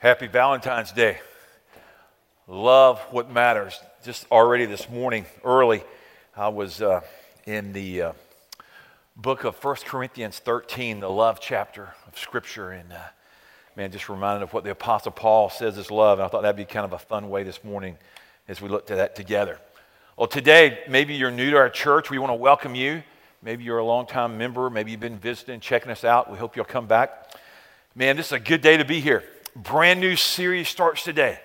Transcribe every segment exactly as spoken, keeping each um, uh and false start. Happy Valentine's Day. Love what matters. Just already this morning, early, I was uh, in the uh, book of First Corinthians thirteen, the love chapter of Scripture, and uh, man, just reminded of what the Apostle Paul says is love, and I thought that'd be kind of a fun way this morning as we looked at that together. Well, today, maybe you're new to our church. We want to welcome you. Maybe you're a longtime member. Maybe you've been visiting, checking us out. We hope you'll come back. Man, this is a good day to be here. Brand new series starts today.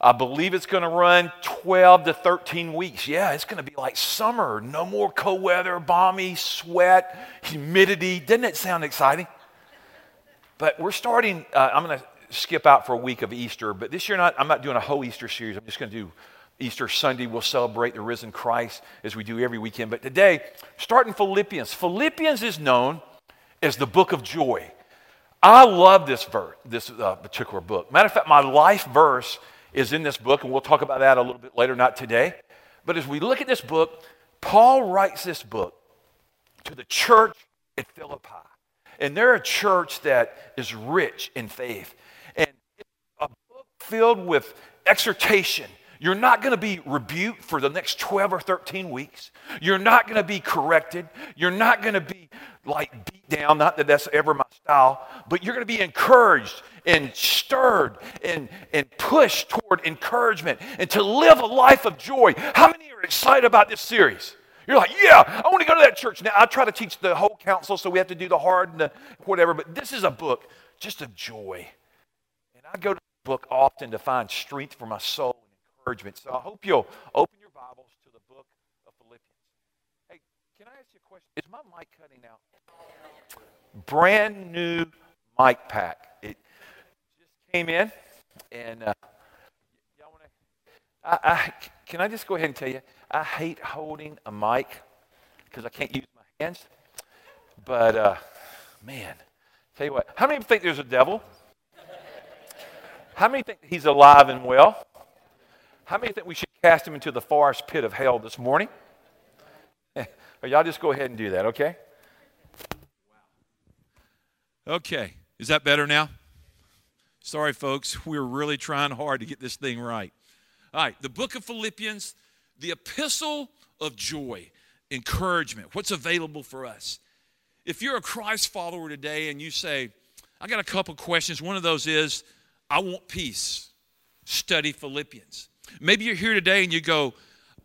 I believe it's going to run twelve to thirteen weeks. Yeah, it's going to be like summer. No more cold weather, balmy, sweat, humidity. Doesn't it sound exciting? But we're starting, uh, I'm going to skip out for a week of Easter, but this year not, I'm not doing a whole Easter series. I'm just going to do Easter Sunday. We'll celebrate the risen Christ as we do every weekend. But today, starting Philippians. Philippians is known as the book of joy. I love this verse, this uh, particular book. Matter of fact, my life verse is in this book, and we'll talk about that a little bit later, not today. But as we look at this book, Paul writes this book to the church at Philippi. And they're a church that is rich in faith. And it's a book filled with exhortation. You're not going to be rebuked for the next twelve or thirteen weeks. You're not going to be corrected. You're not going to be like beat down, not that that's ever my style, but you're going to be encouraged and stirred and, and pushed toward encouragement and to live a life of joy. How many are excited about this series? You're like, yeah, I want to go to that church. Now, I try to teach the whole counsel, so we have to do the hard and the whatever, but this is a book just of joy. And I go to the book often to find strength for my soul. Encouragement. So I hope you'll open your Bibles to the book of Philippians. Hey, can I ask you a question? Is my mic cutting out? Brand new mic pack. It just came in, and uh, y'all wanna, I, I, can I just go ahead and tell you, I hate holding a mic because I can't use my hands. But uh, man, tell you what, how many think there's a devil? How many think he's alive and well? How many think we should cast him into the forest pit of hell this morning? Y'all just go ahead and do that, okay? Okay, is that better now? Sorry, folks, we're really trying hard to get this thing right. All right, the book of Philippians, the epistle of joy, encouragement, what's available for us. If you're a Christ follower today and you say, I got a couple questions, one of those is, I want peace. Study Philippians. Maybe you're here today and you go,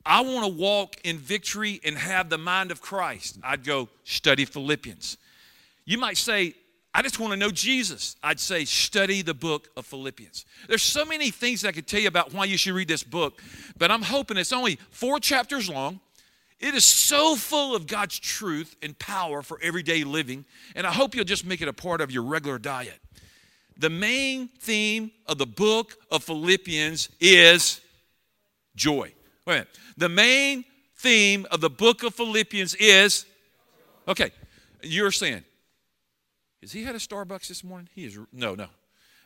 I want to walk in victory and have the mind of Christ. I'd go, study Philippians. You might say, I just want to know Jesus. I'd say, study the book of Philippians. There's so many things I could tell you about why you should read this book, but I'm hoping it's only four chapters long. It is so full of God's truth and power for everyday living, and I hope you'll just make it a part of your regular diet. The main theme of the book of Philippians is joy. Wait a minute. The main theme of the book of Philippians is, okay, you're saying, is he had a Starbucks this morning? He is, no, no,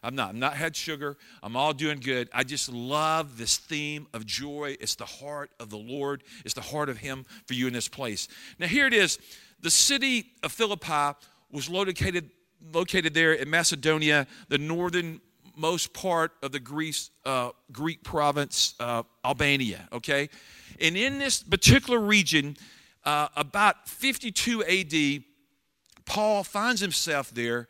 I'm not. I'm not had sugar. I'm all doing good. I just love this theme of joy. It's the heart of the Lord. It's the heart of him for you in this place. Now here it is. The city of Philippi was located located there in Macedonia, the northernmost part of the Greece, uh, Greek province, uh, Albania, okay? And in this particular region, uh, about fifty-two A D, Paul finds himself there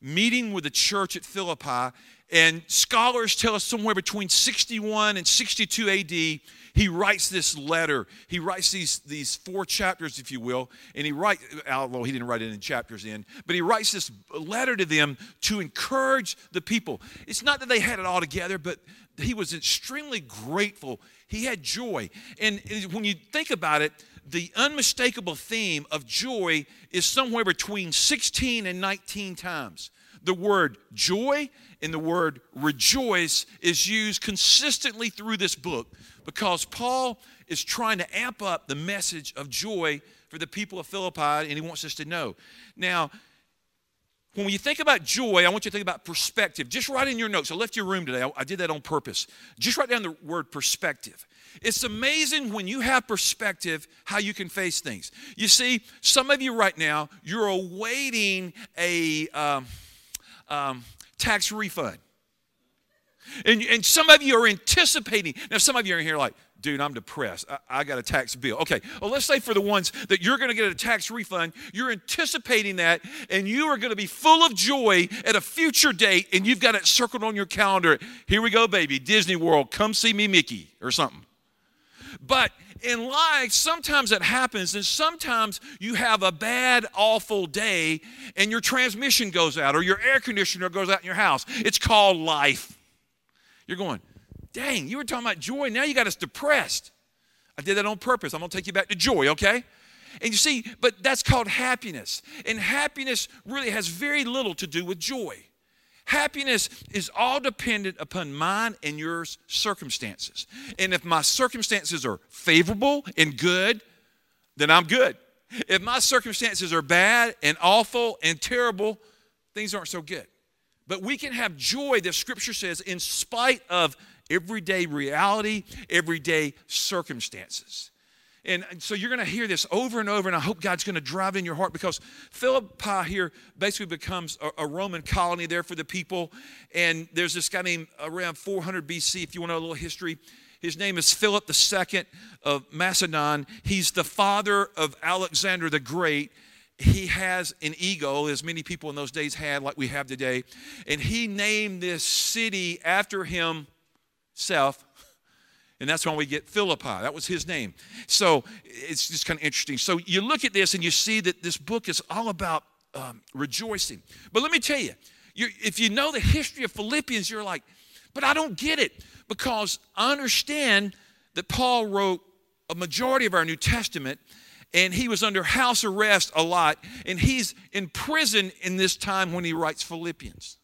meeting with the church at Philippi, and scholars tell us somewhere between sixty-one and sixty-two A D, he writes this letter. He writes these, these four chapters, if you will, and he writes, although he didn't write it in chapters in, but he writes this letter to them to encourage the people. It's not that they had it all together, but he was extremely grateful. He had joy. And when you think about it, the unmistakable theme of joy is somewhere between sixteen and nineteen times. The word joy and the word rejoice is used consistently through this book because Paul is trying to amp up the message of joy for the people of Philippi, and he wants us to know. Now, when you think about joy, I want you to think about perspective. Just write in your notes. I left your room today. I did that on purpose. Just write down the word perspective. It's amazing when you have perspective how you can face things. You see, some of you right now, you're awaiting a... Um, Um, tax refund. And, and some of you are anticipating. Now, some of you are in here like, dude, I'm depressed. I, I got a tax bill. Okay, well, let's say for the ones that you're going to get a tax refund, you're anticipating that, and you are going to be full of joy at a future date, and you've got it circled on your calendar. Here we go, baby, Disney World, come see me, Mickey, or something. But in life, sometimes it happens, and sometimes you have a bad, awful day, and your transmission goes out, or your air conditioner goes out in your house. It's called life. You're going, dang, you were talking about joy. Now you got us depressed. I did that on purpose. I'm going to take you back to joy, okay? And you see, but that's called happiness. And happiness really has very little to do with joy. Happiness is all dependent upon mine and yours circumstances. And if my circumstances are favorable and good, then I'm good. If my circumstances are bad and awful and terrible, things aren't so good. But we can have joy, the Scripture says, in spite of everyday reality, everyday circumstances. And so you're going to hear this over and over, and I hope God's going to drive it in your heart, because Philippi here basically becomes a, a Roman colony there for the people. And there's this guy named around four hundred B C, if you want to know a little history. His name is Philip the Second of Macedon. He's the father of Alexander the Great. He has an ego, as many people in those days had, like we have today. And he named this city after himself. And that's why we get Philippi. That was his name. So it's just kind of interesting. So you look at this and you see that this book is all about um, rejoicing. But let me tell you, you, if you know the history of Philippians, you're like, but I don't get it. Because I understand that Paul wrote a majority of our New Testament, and he was under house arrest a lot, and he's in prison in this time when he writes Philippians.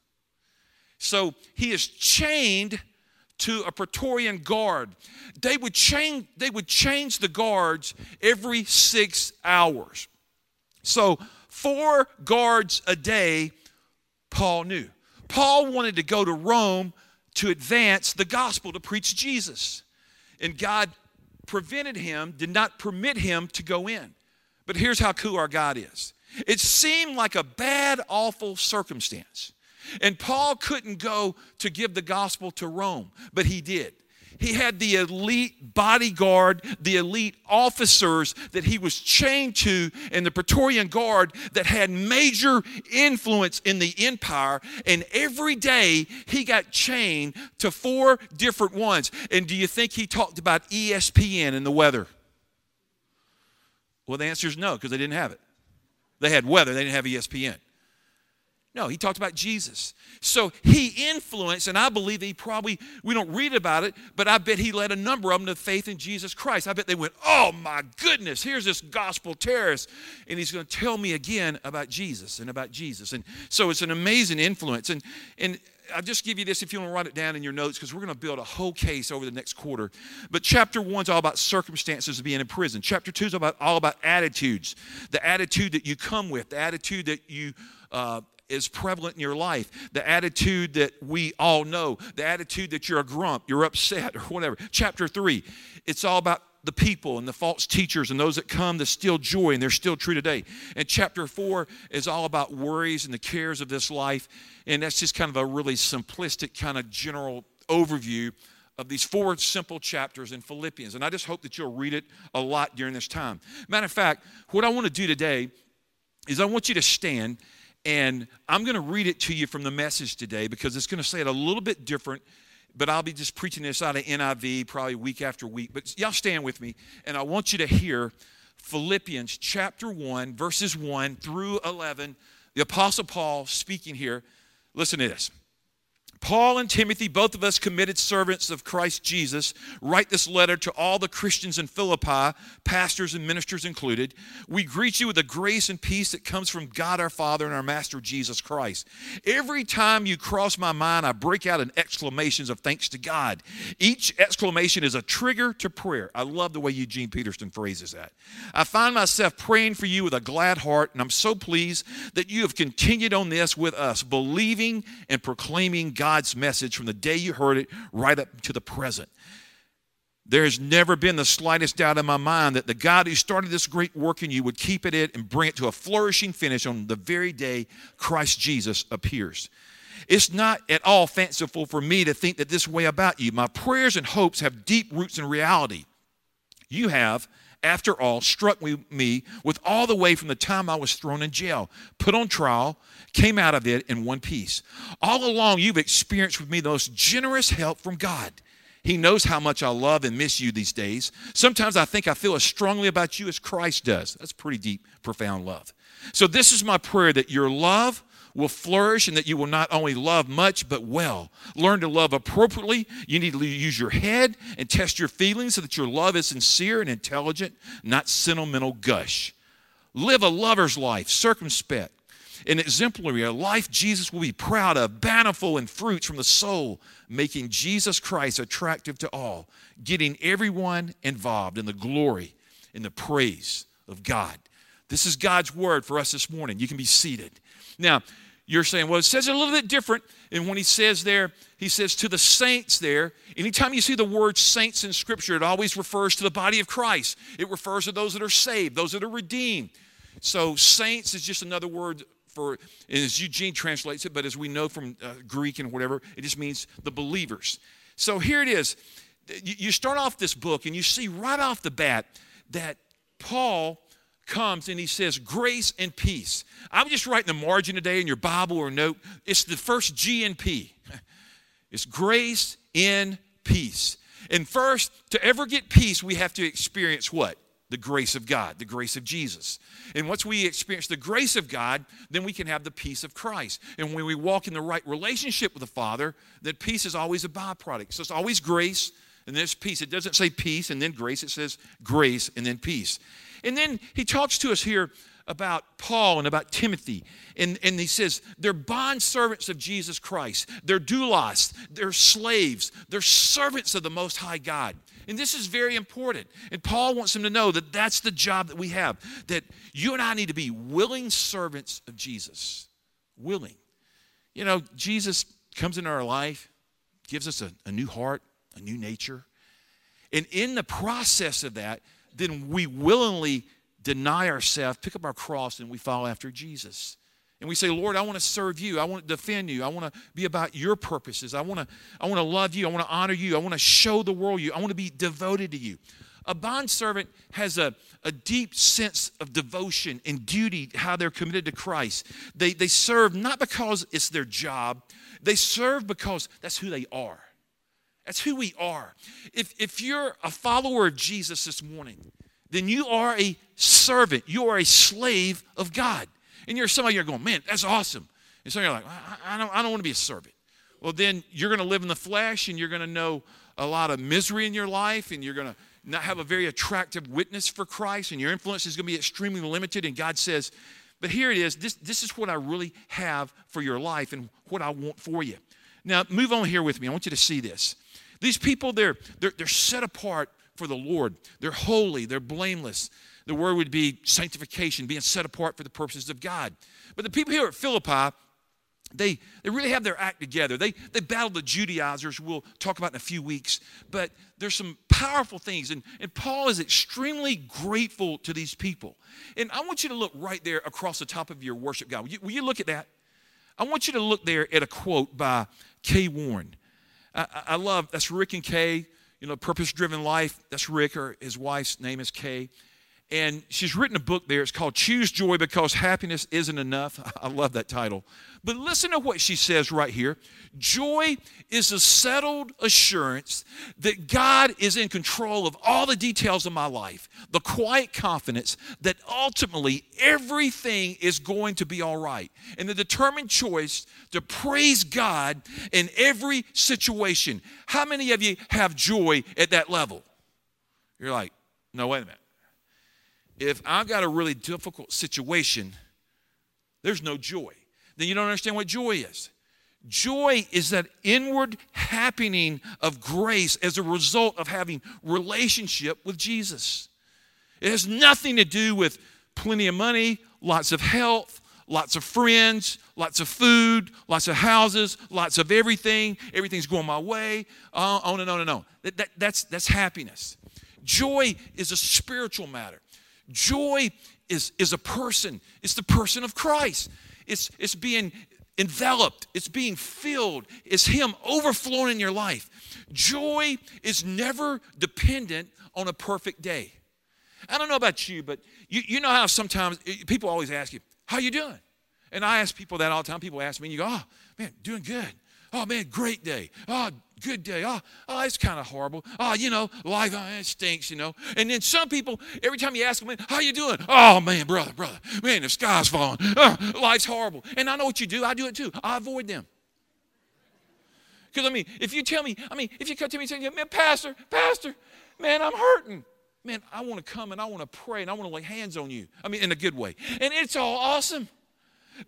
So he is chained to a Praetorian Guard. They would change, they would change the guards every six hours. So four guards a day, Paul knew. Paul wanted to go to Rome to advance the gospel, to preach Jesus. And God prevented him, did not permit him to go in. But here's how cool our God is. It seemed like a bad, awful circumstance. And Paul couldn't go to give the gospel to Rome, but he did. He had the elite bodyguard, the elite officers that he was chained to, and the Praetorian Guard that had major influence in the empire. And every day he got chained to four different ones. And do you think he talked about E S P N and the weather? Well, the answer is no, because they didn't have it. They had weather, they didn't have E S P N. No, he talked about Jesus. So he influenced, and I believe that he probably, we don't read about it, but I bet he led a number of them to faith in Jesus Christ. I bet they went, oh my goodness, here's this gospel terrorist, and he's going to tell me again about Jesus and about Jesus. And so it's an amazing influence. And, and I'll just give you this if you want to write it down in your notes, because we're going to build a whole case over the next quarter. But chapter one's all about circumstances of being in prison. Chapter two's about, all about attitudes, the attitude that you come with, the attitude that you... Uh, is prevalent in your life, the attitude that we all know, the attitude that you're a grump, you're upset, or whatever. Chapter three, it's all about the people and the false teachers and those that come to steal joy, and they're still true today. And chapter four is all about worries and the cares of this life, and that's just kind of a really simplistic kind of general overview of these four simple chapters in Philippians, and I just hope that you'll read it a lot during this time. Matter of fact, what I want to do today is I want you to stand. And I'm going to read it to you from the Message today, because it's going to say it a little bit different, but I'll be just preaching this out of N I V probably week after week. But y'all stand with me, and I want you to hear Philippians chapter one, verses one through eleven. The Apostle Paul speaking here. Listen to this. Paul and Timothy, both of us committed servants of Christ Jesus, write this letter to all the Christians in Philippi, pastors and ministers included. We greet you with the grace and peace that comes from God our Father and our Master Jesus Christ. Every time you cross my mind, I break out in exclamations of thanks to God. Each exclamation is a trigger to prayer. I love the way Eugene Peterson phrases that. I find myself praying for you with a glad heart, and I'm so pleased that you have continued on this with us, believing and proclaiming God. God's message from the day you heard it right up to the present. There has never been the slightest doubt in my mind that the God who started this great work in you would keep at it and bring it to a flourishing finish on the very day Christ Jesus appears. It's not at all fanciful for me to think that this way about you. My prayers and hopes have deep roots in reality. You have, after all, struck me with all the way from the time I was thrown in jail, put on trial, came out of it in one piece. All along, you've experienced with me the most generous help from God. He knows how much I love and miss you these days. Sometimes I think I feel as strongly about you as Christ does. That's pretty deep, profound love. So this is my prayer, that your love will flourish and that you will not only love much, but well. Learn to love appropriately. You need to use your head and test your feelings so that your love is sincere and intelligent, not sentimental gush. Live a lover's life, circumspect and exemplary, a life Jesus will be proud of, bountiful in fruits from the soul, making Jesus Christ attractive to all, getting everyone involved in the glory and the praise of God. This is God's word for us this morning. You can be seated. Now, you're saying, well, it says it a little bit different. And when he says there, he says to the saints there, anytime you see the word saints in Scripture, it always refers to the body of Christ. It refers to those that are saved, those that are redeemed. So saints is just another word for, as Eugene translates it, but as we know from uh, Greek and whatever, it just means the believers. So here it is. You, you start off this book and you see right off the bat that Paul comes and he says, grace and peace. I'm just writing the margin today in your Bible or note. It's the first G and P. It's grace in peace. And first, to ever get peace, we have to experience what? The grace of God, the grace of Jesus. And once we experience the grace of God, then we can have the peace of Christ. And when we walk in the right relationship with the Father, that peace is always a byproduct. So it's always grace and there's peace. It doesn't say peace and then grace. It says grace and then peace. And then he talks to us here about Paul and about Timothy. And, and he says, they're bondservants of Jesus Christ. They're doulos. They're slaves. They're servants of the Most High God. And this is very important. And Paul wants them to know that that's the job that we have, that you and I need to be willing servants of Jesus. Willing. You know, Jesus comes into our life, gives us a, a new heart, a new nature. And in the process of that, then we willingly deny ourselves, pick up our cross, and we follow after Jesus. And we say, Lord, I want to serve you. I want to defend you. I want to be about your purposes. I want to, I want to love you. I want to honor you. I want to show the world you. I want to be devoted to you. A bondservant has a, a deep sense of devotion and duty, how they're committed to Christ. They, they serve not because it's their job. They serve because that's who they are. That's who we are. If, if you're a follower of Jesus this morning, then you are a servant. You are a slave of God. And you're somebody you're going, man, that's awesome. And so you're like, I, I don't, I don't want to be a servant. Well, then you're going to live in the flesh, and you're going to know a lot of misery in your life, and you're going to not have a very attractive witness for Christ, and your influence is going to be extremely limited. And God says, but here it is. This, this is what I really have for your life and what I want for you. Now, move on here with me. I want you to see this. These people, they're, they're, they're set apart for the Lord. They're holy. They're blameless. The word would be sanctification, being set apart for the purposes of God. But the people here at Philippi, they, they really have their act together. They, they battled the Judaizers, we'll talk about in a few weeks. But there's some powerful things. And, and Paul is extremely grateful to these people. And I want you to look right there across the top of your worship guide. Will you, will you look at that? I want you to look there at a quote by Kay Warren. I, I love, that's Rick and Kay, you know, Purpose-Driven Life. That's Rick, or his wife's name is Kay. And she's written a book there. It's called Choose Joy Because Happiness Isn't Enough. I love that title. But listen to what she says right here. Joy is a settled assurance that God is in control of all the details of my life. The quiet confidence that ultimately everything is going to be all right. And the determined choice to praise God in every situation. How many of you have joy at that level? You're like, no, wait a minute. If I've got a really difficult situation, there's no joy. Then you don't understand what joy is. Joy is that inward happening of grace as a result of having relationship with Jesus. It has nothing to do with plenty of money, lots of health, lots of friends, lots of food, lots of houses, lots of everything. Everything's going my way, uh, on and on and on. That, that, that's, that's happiness. Joy is a spiritual matter. Joy is, is a person. It's the person of Christ. It's, it's being enveloped. It's being filled. It's Him overflowing in your life. Joy is never dependent on a perfect day. I don't know about you, but you, you know how sometimes people always ask you, how you doing? And I ask people that all the time. People ask me, and you go, oh, man, doing good. Oh, man, great day. Oh, good day. Oh, oh it's kind of horrible. Oh, you know, life, oh, it stinks, you know. And then some people, every time you ask them, how you doing? Oh, man, brother, brother. Man, the sky's falling. Oh, life's horrible. And I know what you do. I do it too. I avoid them. Because, I mean, if you tell me, I mean, if you come to me and say, man, pastor, pastor, man, I'm hurting. Man, I want to come and I want to pray and I want to lay hands on you. I mean, in a good way. And it's all awesome.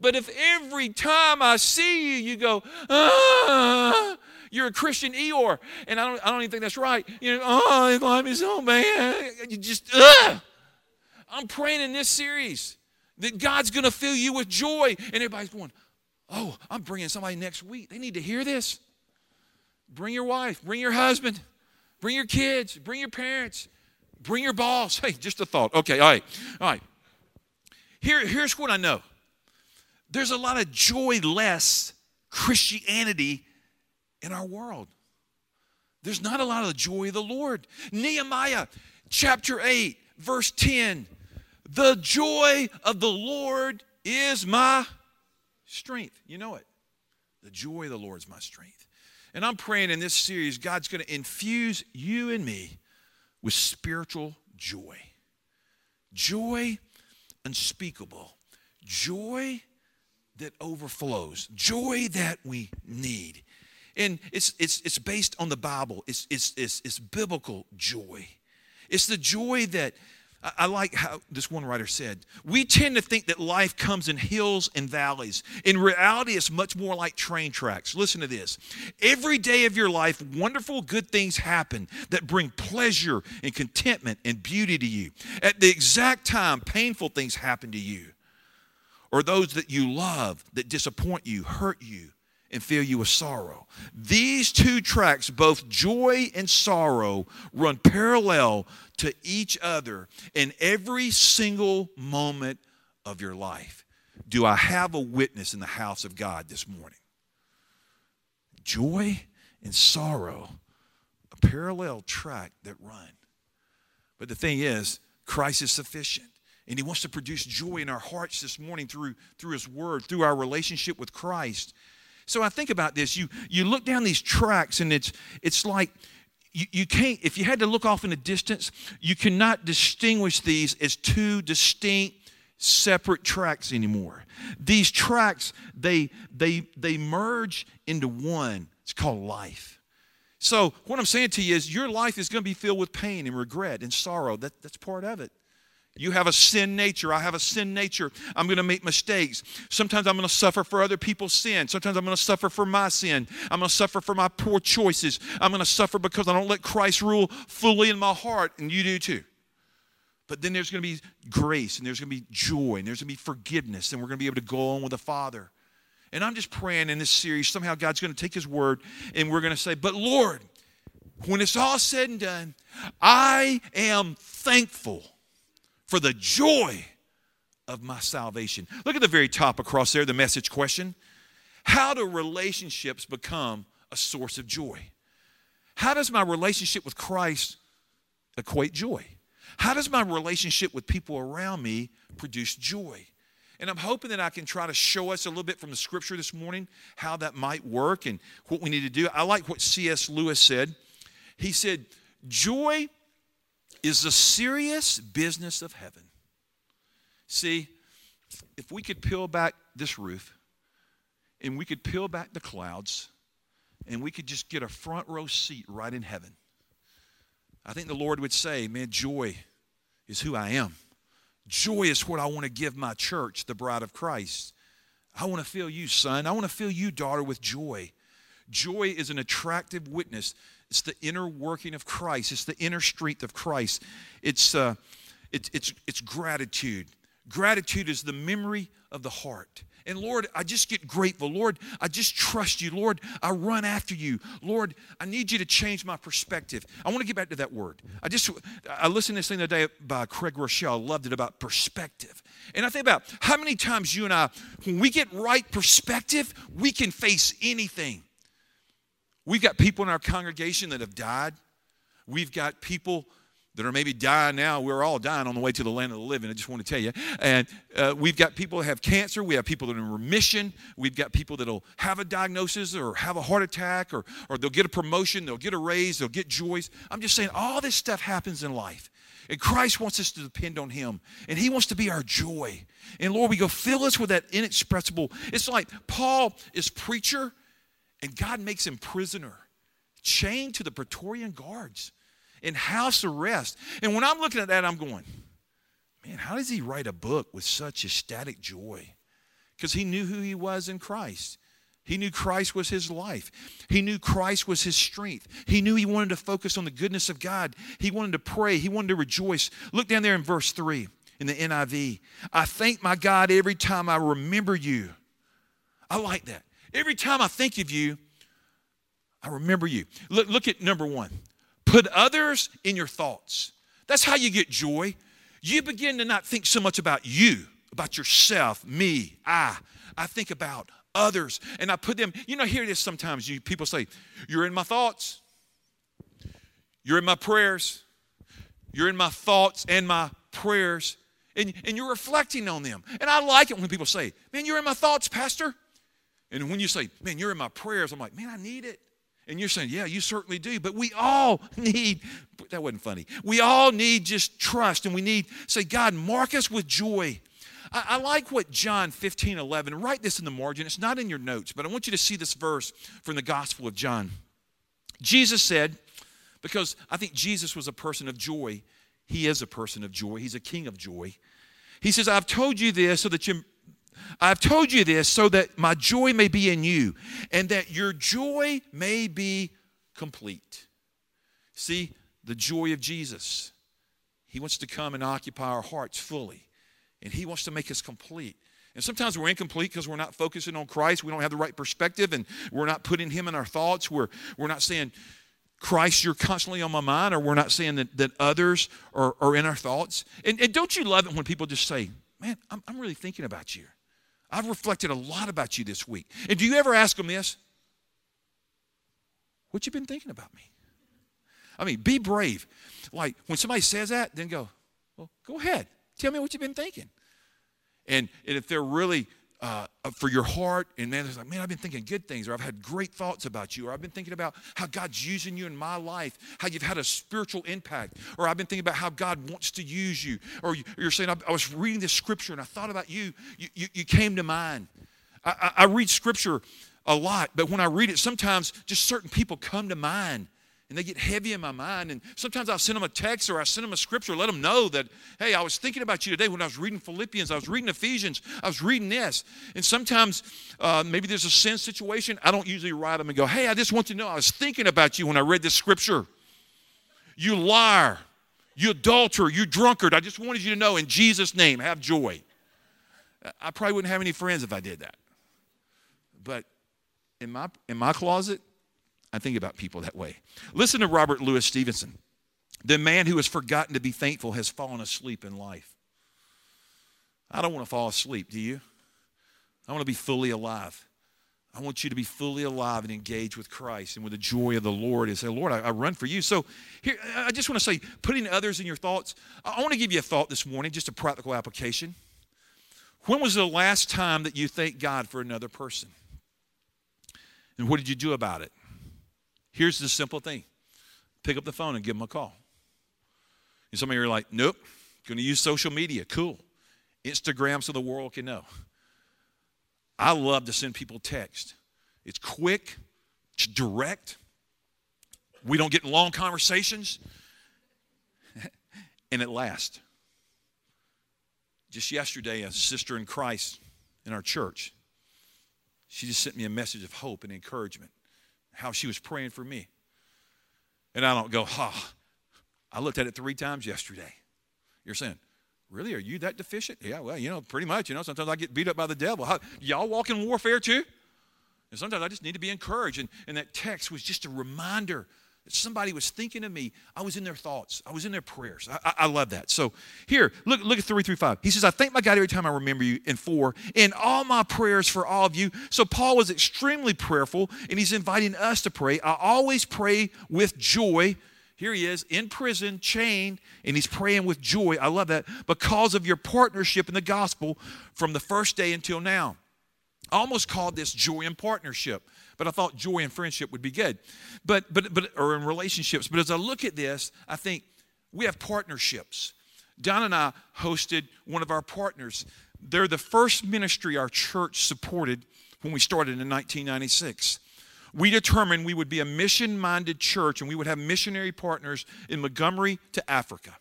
But if every time I see you, you go, ah, you're a Christian Eeyore, and I don't, I don't even think that's right. You know, oh, life is so bad. You just, ah. I'm praying in this series that God's going to fill you with joy. And everybody's going, oh, I'm bringing somebody next week. They need to hear this. Bring your wife. Bring your husband. Bring your kids. Bring your parents. Bring your boss. Hey, just a thought. Okay, all right, all right. Here, here's what I know. There's a lot of joyless Christianity in our world. There's not a lot of the joy of the Lord. Nehemiah chapter eight, verse ten. The joy of the Lord is my strength. You know it. The joy of the Lord is my strength. And I'm praying in this series, God's going to infuse you and me with spiritual joy. Joy unspeakable. Joy that overflows, joy that we need. And it's it's it's based on the Bible. It's it's it's, it's biblical joy. It's the joy that I, I like how this one writer said, we tend to think that life comes in hills and valleys. In reality, it's much more like train tracks. Listen to this. Every day of your life, wonderful good things happen that bring pleasure and contentment and beauty to you. At the exact time, painful things happen to you, or those that you love that disappoint you, hurt you, and fill you with sorrow. These two tracks, both joy and sorrow, run parallel to each other in every single moment of your life. Do I have a witness in the house of God this morning? Joy and sorrow, a parallel track that run. But the thing is, Christ is sufficient. And He wants to produce joy in our hearts this morning through, through His Word, through our relationship with Christ. So I think about this. You you look down these tracks, and it's it's like you, you can't, if you had to look off in the distance, you cannot distinguish these as two distinct, separate tracks anymore. These tracks, they they they merge into one. It's called life. So what I'm saying to you is your life is going to be filled with pain and regret and sorrow. That that's part of it. You have a sin nature. I have a sin nature. I'm going to make mistakes. Sometimes I'm going to suffer for other people's sin. Sometimes I'm going to suffer for my sin. I'm going to suffer for my poor choices. I'm going to suffer because I don't let Christ rule fully in my heart, and you do too. But then there's going to be grace, and there's going to be joy, and there's going to be forgiveness, and we're going to be able to go on with the Father. And I'm just praying in this series, somehow God's going to take His Word, and we're going to say, but Lord, when it's all said and done, I am thankful for the joy of my salvation. Look at the very top across there, the message question. How do relationships become a source of joy? How does my relationship with Christ equate joy? How does my relationship with people around me produce joy? And I'm hoping that I can try to show us a little bit from the Scripture this morning how that might work and what we need to do. I like what C S Lewis said. He said, joy is the serious business of heaven. See, if we could peel back this roof and we could peel back the clouds and we could just get a front row seat right in heaven, I think the Lord would say, man, joy is who I am. Joy is what I want to give my church, the bride of Christ. I want to fill you, son. I want to fill you, daughter, with joy. Joy is an attractive witness. It's the inner working of Christ. It's the inner strength of Christ. It's, uh, it's, it's, it's gratitude. Gratitude is the memory of the heart. And Lord, I just get grateful. Lord, I just trust you. Lord, I run after you. Lord, I need you to change my perspective. I want to get back to that word. I just, I listened to this thing the other day by Craig Rochelle. I loved it about perspective. And I think about how many times you and I, when we get right perspective, we can face anything. We've got people in our congregation that have died. We've got people that are maybe dying now. We're all dying on the way to the land of the living. I just want to tell you. And uh, we've got people that have cancer. We have people that are in remission. We've got people that will have a diagnosis or have a heart attack or, or they'll get a promotion. They'll get a raise. They'll get joys. I'm just saying all this stuff happens in life. And Christ wants us to depend on him. And he wants to be our joy. And Lord, we go fill us with that inexpressible. It's like Paul is preacher and God makes him prisoner, chained to the Praetorian guards. In house arrest. And when I'm looking at that, I'm going, man, how does he write a book with such ecstatic joy? Because he knew who he was in Christ. He knew Christ was his life. He knew Christ was his strength. He knew he wanted to focus on the goodness of God. He wanted to pray. He wanted to rejoice. Look down there in verse three in the N I V. I thank my God every time I remember you. I like that. Every time I think of you, I remember you. Look, look at number one. Put others in your thoughts. That's how you get joy. You begin to not think so much about you, about yourself, me, I. I think about others. And I put them, you know, here it is sometimes. You, people say, you're in my thoughts. You're in my prayers. You're in my thoughts and my prayers. And, and you're reflecting on them. And I like it when people say, man, you're in my thoughts, Pastor. And when you say, man, you're in my prayers, I'm like, man, I need it. And you're saying, yeah, you certainly do. But we all need, that wasn't funny. We all need just trust. And we need, say, God, mark us with joy. I, I like what John fifteen eleven, write this in the margin. It's not in your notes, but I want you to see this verse from the Gospel of John. Jesus said, because I think Jesus was a person of joy. He is a person of joy. He's a king of joy. He says, I've told you this so that you... I've told you this so that my joy may be in you and that your joy may be complete. See, the joy of Jesus. He wants to come and occupy our hearts fully, and he wants to make us complete. And sometimes we're incomplete because we're not focusing on Christ. We don't have the right perspective, and we're not putting him in our thoughts. We're, we're not saying, Christ, you're constantly on my mind, or we're not saying that, that others are, are in our thoughts. And, and don't you love it when people just say, man, I'm, I'm really thinking about you. I've reflected a lot about you this week. And do you ever ask them this? What you been thinking about me? I mean, be brave. Like, when somebody says that, then go, well, go ahead. Tell me what you've been thinking. And, and if they're really uh, for your heart, and then it's like, man, I've been thinking good things, or I've had great thoughts about you, or I've been thinking about how God's using you in my life, how you've had a spiritual impact, or I've been thinking about how God wants to use you, or you're saying, I was reading this scripture and I thought about you, you, you, you came to mind. I, I, I read scripture a lot, but when I read it, sometimes just certain people come to mind. And they get heavy in my mind. And sometimes I'll send them a text or I send them a scripture, let them know that, hey, I was thinking about you today when I was reading Philippians, I was reading Ephesians, I was reading this. And sometimes uh, maybe there's a sin situation. I don't usually write them and go, hey, I just want you to know I was thinking about you when I read this scripture. You liar, you adulterer, you drunkard. I just wanted you to know in Jesus' name, have joy. I probably wouldn't have any friends if I did that. But in my in my closet, I think about people that way. Listen to Robert Louis Stevenson. The man who has forgotten to be thankful has fallen asleep in life. I don't want to fall asleep, do you? I want to be fully alive. I want you to be fully alive and engaged with Christ and with the joy of the Lord and say, Lord, I, I run for you. So here, I just want to say, putting others in your thoughts. I want to give you a thought this morning, just a practical application. When was the last time that you thanked God for another person? And what did you do about it? Here's the simple thing. Pick up the phone and give them a call. And some of you are like, nope, going to use social media. Cool. Instagram so the world can know. I love to send people text. It's quick. It's direct. We don't get long conversations. And it lasts. Just yesterday, a sister in Christ in our church, she just sent me a message of hope and encouragement. How she was praying for me. And I don't go, ha. Oh. I looked at it three times yesterday. You're saying, Really? Are you that deficient? Yeah, well, you know, pretty much. You know, sometimes I get beat up by the devil. How, y'all walk in warfare too? And sometimes I just need to be encouraged. And, and that text was just a reminder that somebody was thinking of me. I was in their thoughts. I was in their prayers. I, I, I love that. So here, look, look at three through five. He says, I thank my God every time I remember you. And four, in all my prayers for all of you. So Paul was extremely prayerful, and he's inviting us to pray. I always pray with joy. Here he is in prison, chained, and he's praying with joy. I love that. Because of your partnership in the gospel from the first day until now. I almost called this joy in partnership, but I thought joy in friendship would be good. But, but, but, or in relationships. But as I look at this, I think we have partnerships. Don and I hosted one of our partners. They're the first ministry our church supported when we started in nineteen ninety-six. We determined we would be a mission-minded church, and we would have missionary partners in Montgomery to Africa.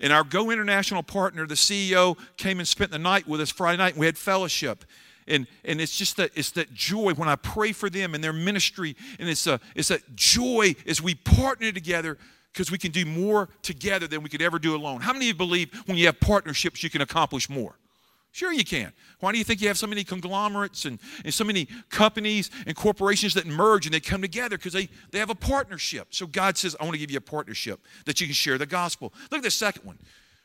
And our Go International partner, the C E O, came and spent the night with us Friday night, and we had fellowship. And, and it's just that, it's that joy when I pray for them and their ministry, and it's, a, it's that joy as we partner together because we can do more together than we could ever do alone. How many of you believe when you have partnerships you can accomplish more? Sure you can. Why do you think you have so many conglomerates and, and so many companies and corporations that merge and they come together? Because they, they have a partnership. So God says, I want to give you a partnership that you can share the gospel. Look at the second one.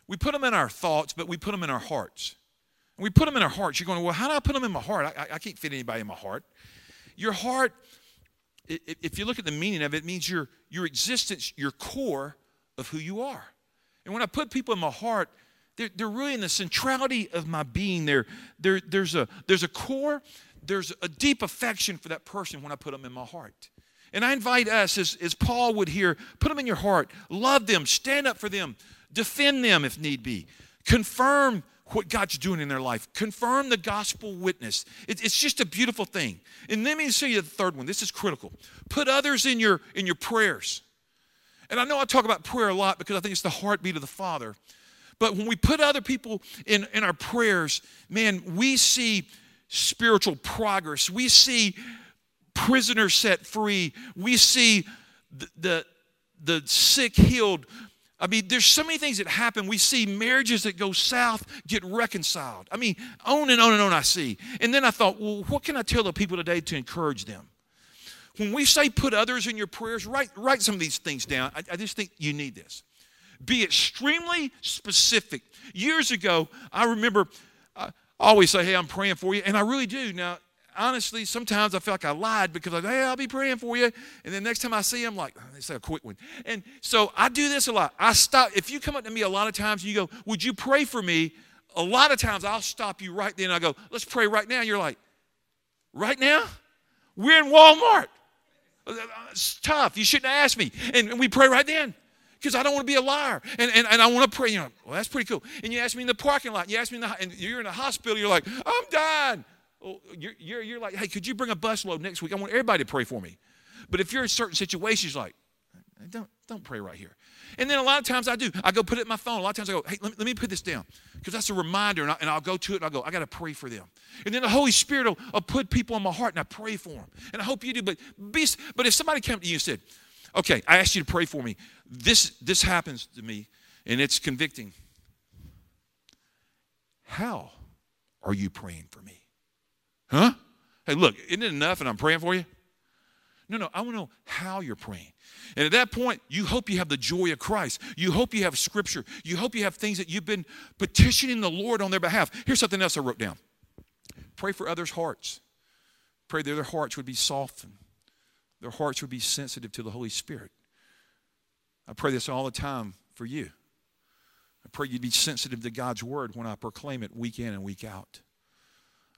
We put them in our thoughts, but we put them in our hearts. And we put them in our hearts. You're going, well, how do I put them in my heart? I, I, I can't fit anybody in my heart. Your heart, if you look at the meaning of it, it means your, your existence, your core of who you are. And when I put people in my heart, They're, they're really in the centrality of my being. There, there, there's a there's a core, there's a deep affection for that person when I put them in my heart. And I invite us, as, as Paul would here, put them in your heart. Love them, stand up for them, defend them if need be. Confirm what God's doing in their life. Confirm the gospel witness. It, it's just a beautiful thing. And let me show you the third one. This is critical. Put others in your in your prayers. And I know I talk about prayer a lot because I think it's the heartbeat of the Father. But when we put other people in, in our prayers, man, we see spiritual progress. We see prisoners set free. We see the, the, the sick healed. I mean, there's so many things that happen. We see marriages that go south get reconciled. I mean, on and on and on I see. And then I thought, well, what can I tell the people today to encourage them? When we say put others in your prayers, write, write some of these things down. I, I just think you need this. Be extremely specific. Years ago, I remember I always say, hey, I'm praying for you, and I really do. Now, honestly, sometimes I feel like I lied because I go, hey, I'll be praying for you, and then next time I see him, like, oh, it's a quick one. And so I do this a lot. I stop. If you come up to me a lot of times and you go, would you pray for me? A lot of times I'll stop you right then. I go, let's pray right now. You're like, right now? We're in Walmart. It's tough. You shouldn't ask me. And we pray right then. Because I don't want to be a liar, and, and, and I want to pray. You know, well, that's pretty cool. And you ask me in the parking lot. You ask me, in the, and you're in the hospital. You're like, I'm dying. Well, you're, you're, you're like, hey, could you bring a busload next week? I want everybody to pray for me. But if you're in certain situations, like, don't don't pray right here. And then a lot of times I do. I go put it in my phone. A lot of times I go, hey, let me, let me put this down. Because that's a reminder, and, I, and I'll go to it, and I'll go, I got to pray for them. And then the Holy Spirit will, will put people in my heart, and I pray for them. And I hope you do. But, be, but if somebody came to you and said, okay, I asked you to pray for me. This this happens to me, and it's convicting. How are you praying for me? Huh? Hey, look, isn't it enough and I'm praying for you? No, no, I want to know how you're praying. And at that point, you hope you have the joy of Christ. You hope you have Scripture. You hope you have things that you've been petitioning the Lord on their behalf. Here's something else I wrote down. Pray for others' hearts. Pray that their hearts would be softened. Their hearts would be sensitive to the Holy Spirit. I pray this all the time for you. I pray you'd be sensitive to God's word when I proclaim it week in and week out.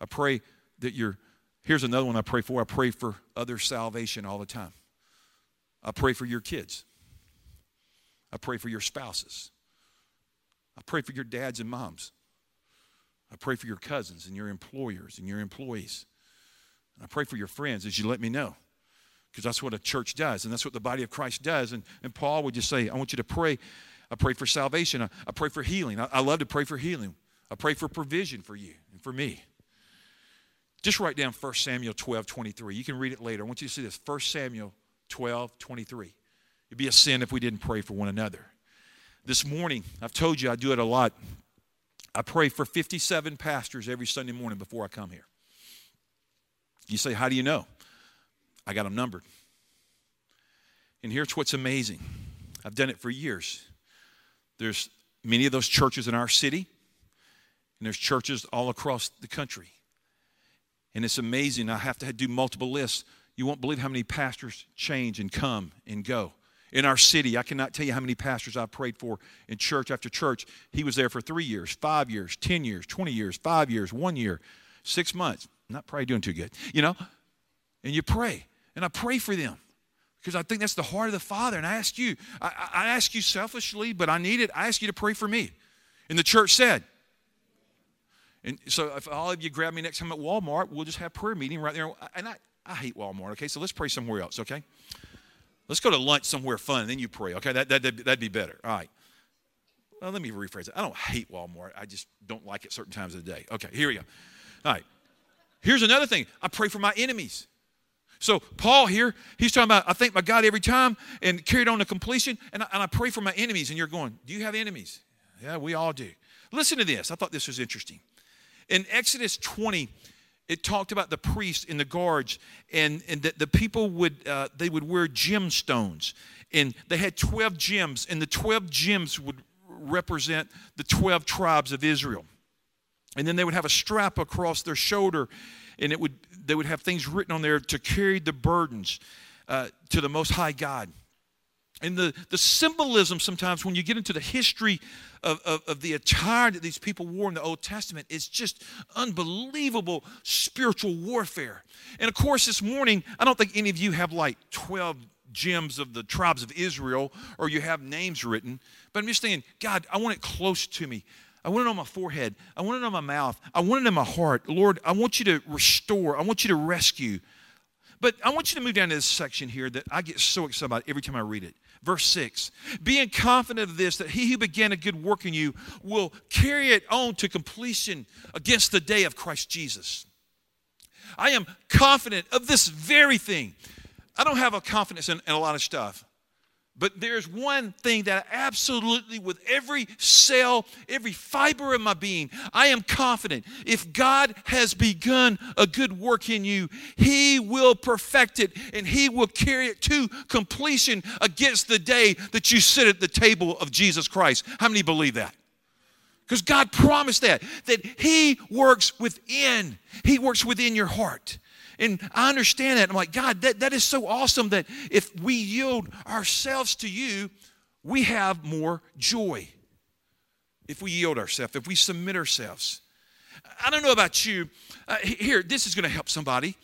I pray that you're, here's another one I pray for. I pray for others' salvation all the time. I pray for your kids. I pray for your spouses. I pray for your dads and moms. I pray for your cousins and your employers and your employees. And I pray for your friends as you let me know. Because that's what a church does, and that's what the body of Christ does. And, and Paul would just say, I want you to pray. I pray for salvation. I, I pray for healing. I, I love to pray for healing. I pray for provision for you and for me. Just write down First Samuel twelve twenty-three. You can read it later. I want you to see this, First Samuel twelve twenty-three. It'd be a sin if we didn't pray for one another. This morning, I've told you I do it a lot. I pray for fifty-seven pastors every Sunday morning before I come here. You say, how do you know? I got them numbered. And here's what's amazing. I've done it for years. There's many of those churches in our city, and there's churches all across the country. And it's amazing. I have to do multiple lists. You won't believe how many pastors change and come and go. In our city, I cannot tell you how many pastors I prayed for in church after church. He was there for three years, five years, ten years, twenty years, five years, one year, six months. I'm not probably doing too good, you know. And you pray, and I pray for them because I think that's the heart of the Father. And I ask you, I, I ask you selfishly, but I need it. I ask you to pray for me. And the church said. And so if all of you grab me next time at Walmart, we'll just have prayer meeting right there. And I, I hate Walmart, okay? So let's pray somewhere else, okay? Let's go to lunch somewhere fun, and then you pray, okay? That, that, that'd, that'd be better. All right. Well, let me rephrase it. I don't hate Walmart. I just don't like it certain times of the day. Okay, here we go. All right. Here's another thing. I pray for my enemies. So Paul here, he's talking about, I thank my God every time and carried on to completion, and I, and I pray for my enemies. And you're going, do you have enemies? Yeah, we all do. Listen to this. I thought this was interesting. In Exodus twenty, it talked about the priests and the guards, and, and that the people would, uh, they would wear gemstones. And they had twelve gems, and the twelve gems would represent the twelve tribes of Israel. And then they would have a strap across their shoulder, and it would they would have things written on there to carry the burdens uh, to the Most High God. And the, the symbolism sometimes when you get into the history of, of, of the attire that these people wore in the Old Testament is just unbelievable spiritual warfare. And, of course, this morning, I don't think any of you have like twelve gems of the tribes of Israel or you have names written. But I'm just thinking, God, I want it close to me. I want it on my forehead. I want it on my mouth. I want it in my heart. Lord, I want you to restore. I want you to rescue. But I want you to move down to this section here that I get so excited about every time I read it. Verse six, being confident of this, that he who began a good work in you will carry it on to completion against the day of Christ Jesus. I am confident of this very thing. I don't have a confidence in, in a lot of stuff, but there's one thing that I absolutely, with every cell, every fiber of my being, I am confident. If God has begun a good work in you, he will perfect it, and he will carry it to completion against the day that you sit at the table of Jesus Christ. How many believe that? Because God promised that, that he works within. He works within your heart. And I understand that. I'm like, God, that, that is so awesome that if we yield ourselves to you, we have more joy. If we yield ourselves, if we submit ourselves. I don't know about you. Uh, here, this is going to help somebody.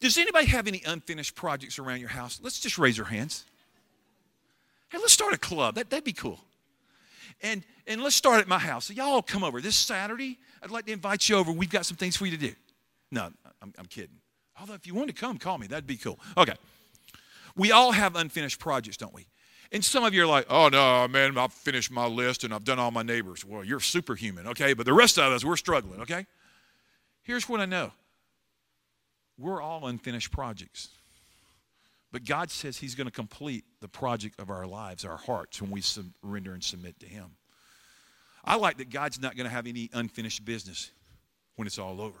Does anybody have any unfinished projects around your house? Let's just raise our hands. Hey, let's start a club. That, that'd be cool. And, and let's start at my house. So y'all come over. This Saturday, I'd like to invite you over. We've got some things for you to do. No, I'm, I'm kidding. Although if you want to come, call me. That'd be cool. Okay. We all have unfinished projects, don't we? And some of you are like, oh, no, man, I've finished my list and I've done all my neighbors. Well, you're superhuman, okay? But the rest of us, we're struggling, okay? Here's what I know. We're all unfinished projects. But God says he's going to complete the project of our lives, our hearts, when we surrender and submit to him. I like that God's not going to have any unfinished business when it's all over.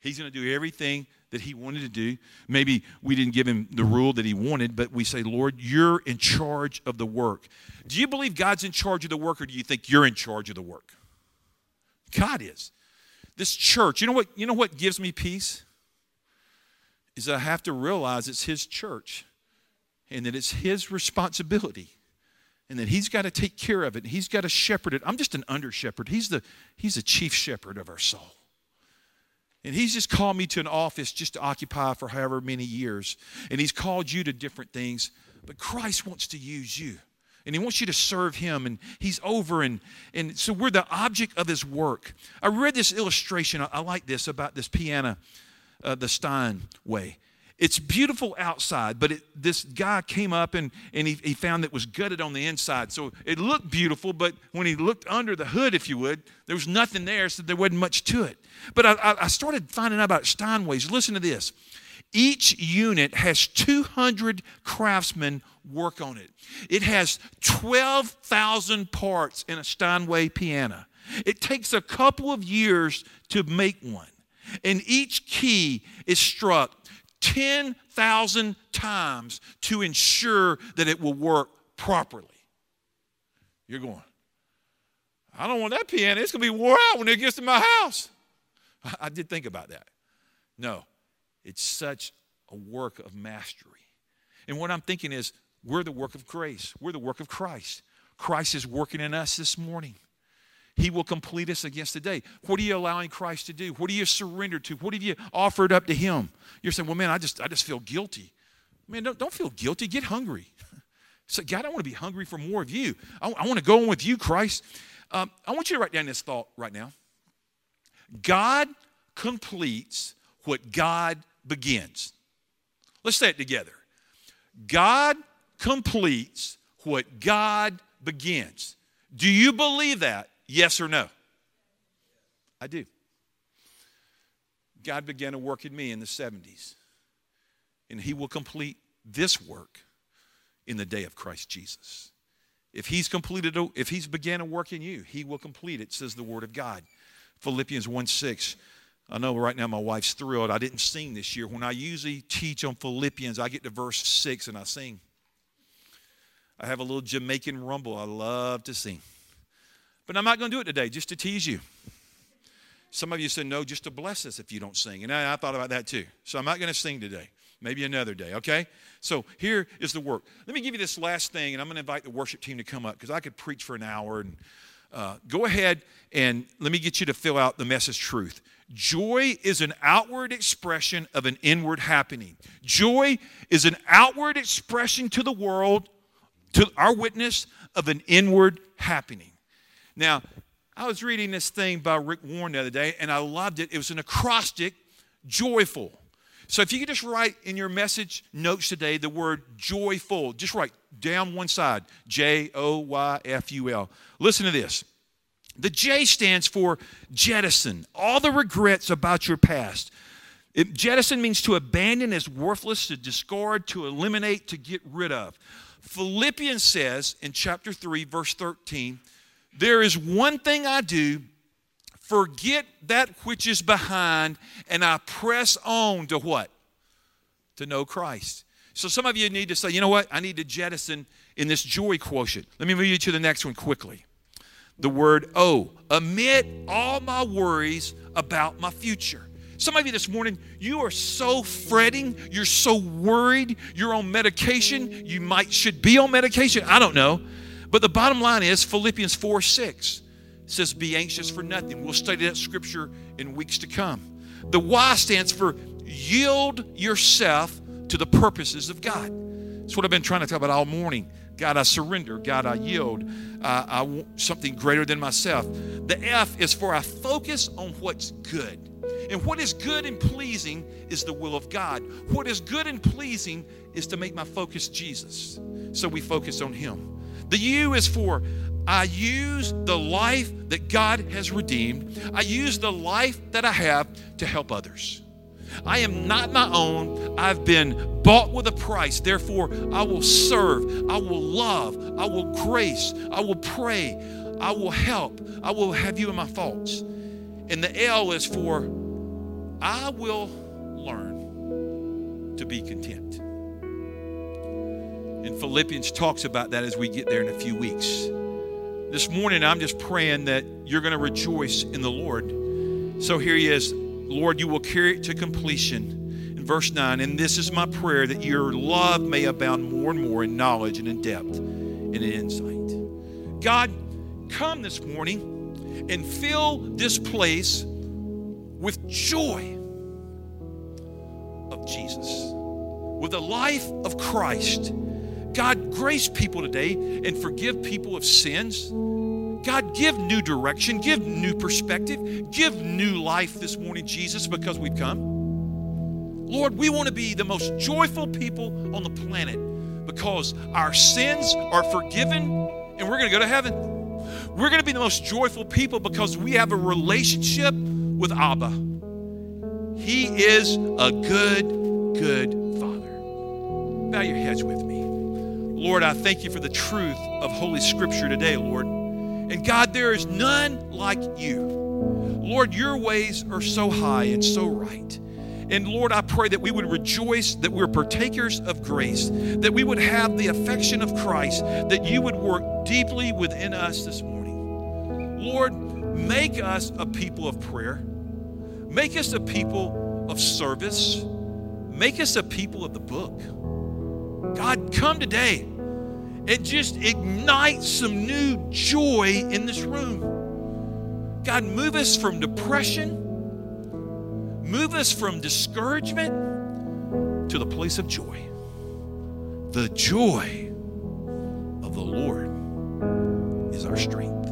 He's going to do everything that he wanted to do. Maybe we didn't give him the rule that he wanted, but we say, Lord, you're in charge of the work. Do you believe God's in charge of the work, or do you think you're in charge of the work? God is. This church, you know what, you know what gives me peace? Is I have to realize it's his church and that it's his responsibility and that he's got to take care of it. He's got to shepherd it. I'm just an under shepherd. He's the, he's the chief shepherd of our soul. And he's just called me to an office just to occupy for however many years. And he's called you to different things. But Christ wants to use you. And he wants you to serve him. And he's over. And, and so we're the object of his work. I read this illustration. I, I like this about this piano, uh, the Steinway. It's beautiful outside, but it, this guy came up and, and he, he found that it was gutted on the inside. So it looked beautiful, but when he looked under the hood, if you would, there was nothing there, so there wasn't much to it. But I, I started finding out about Steinways. Listen to this. Each unit has two hundred craftsmen work on it. It has twelve thousand parts in a Steinway piano. It takes a couple of years to make one. And each key is struck ten thousand times to ensure that it will work properly. You're going, I don't want that piano. It's going to be wore out when it gets to my house. I did think about that. No, it's such a work of mastery. And what I'm thinking is, we're the work of grace. We're the work of Christ. Christ is working in us this morning. He will complete us against the day. What are you allowing Christ to do? What are you surrendered to? What have you offered up to Him? You're saying, well, man, I just I just feel guilty. Man, don't, don't feel guilty. Get hungry. So, God, I want to be hungry for more of you. I, I want to go on with you, Christ. Um, I want you to write down this thought right now. God completes what God begins. Let's say it together. God completes what God begins. Do you believe that? Yes or no? I do. God began a work in me in the seventies, and He will complete this work in the day of Christ Jesus. If He's completed, if He's began a work in you, He will complete it, says the Word of God. Philippians one six. I know right now my wife's thrilled. I didn't sing this year. When I usually teach on Philippians, I get to verse six and I sing. I have a little Jamaican rumble. I love to sing. But I'm not going to do it today, just to tease you. Some of you said, no, just to bless us if you don't sing. And I, I thought about that too. So I'm not going to sing today. Maybe another day, okay? So here is the work. Let me give you this last thing, and I'm going to invite the worship team to come up because I could preach for an hour. And uh, go ahead and let me get you to fill out the message truth. Joy is an outward expression of an inward happening. Joy is an outward expression to the world, to our witness, of an inward happening. Now, I was reading this thing by Rick Warren the other day, and I loved it. It was an acrostic, joyful. So if you could just write in your message notes today the word joyful, just write down one side, J O Y F U L. Listen to this. The J stands for jettison, all the regrets about your past. It, jettison means to abandon as worthless, to discard, to eliminate, to get rid of. Philippians says in chapter three, verse thirteen, there is one thing I do, forget that which is behind, and I press on to what? To know Christ. So some of you need to say, you know what? I need to jettison in this joy quotient. Let me move you to the next one quickly. The word O, amid all my worries about my future. Some of you this morning, you are so fretting, you're so worried, you're on medication, you might should be on medication, I don't know. But the bottom line is Philippians four six says, be anxious for nothing. We'll study that scripture in weeks to come. The Y stands for yield yourself to the purposes of God. That's what I've been trying to talk about all morning. God, I surrender. God, I yield. I, I want something greater than myself. The F is for I focus on what's good. And what is good and pleasing is the will of God. What is good and pleasing is to make my focus Jesus. So we focus on Him. The U is for I use the life that God has redeemed. I use the life that I have to help others. I am not my own. I've been bought with a price. Therefore, I will serve. I will love. I will grace. I will pray. I will help. I will have you in my faults. And the L is for I will learn to be content. And Philippians talks about that as we get there in a few weeks. This morning, I'm just praying that you're going to rejoice in the Lord. So here He is. Lord, you will carry it to completion. In verse nine, and this is my prayer, that your love may abound more and more in knowledge and in depth and in insight. God, come this morning and fill this place with joy of Jesus, with the life of Christ. God, grace people today and forgive people of sins. God, give new direction, give new perspective, give new life this morning, Jesus, because we've come. Lord, we want to be the most joyful people on the planet because our sins are forgiven and we're going to go to heaven. We're going to be the most joyful people because we have a relationship with Abba. He is a good good Father. Bow your heads with me. Lord, I thank you for the truth of Holy Scripture today, Lord. And God, there is none like you. Lord, your ways are so high and so right. And Lord, I pray that we would rejoice that we're partakers of grace, that we would have the affection of Christ, that you would work deeply within us this morning. Lord, make us a people of prayer. Make us a people of service. Make us a people of the book. God, come today and just ignite some new joy in this room. God, move us from depression. Move us from discouragement to the place of joy. The joy of the Lord is our strength.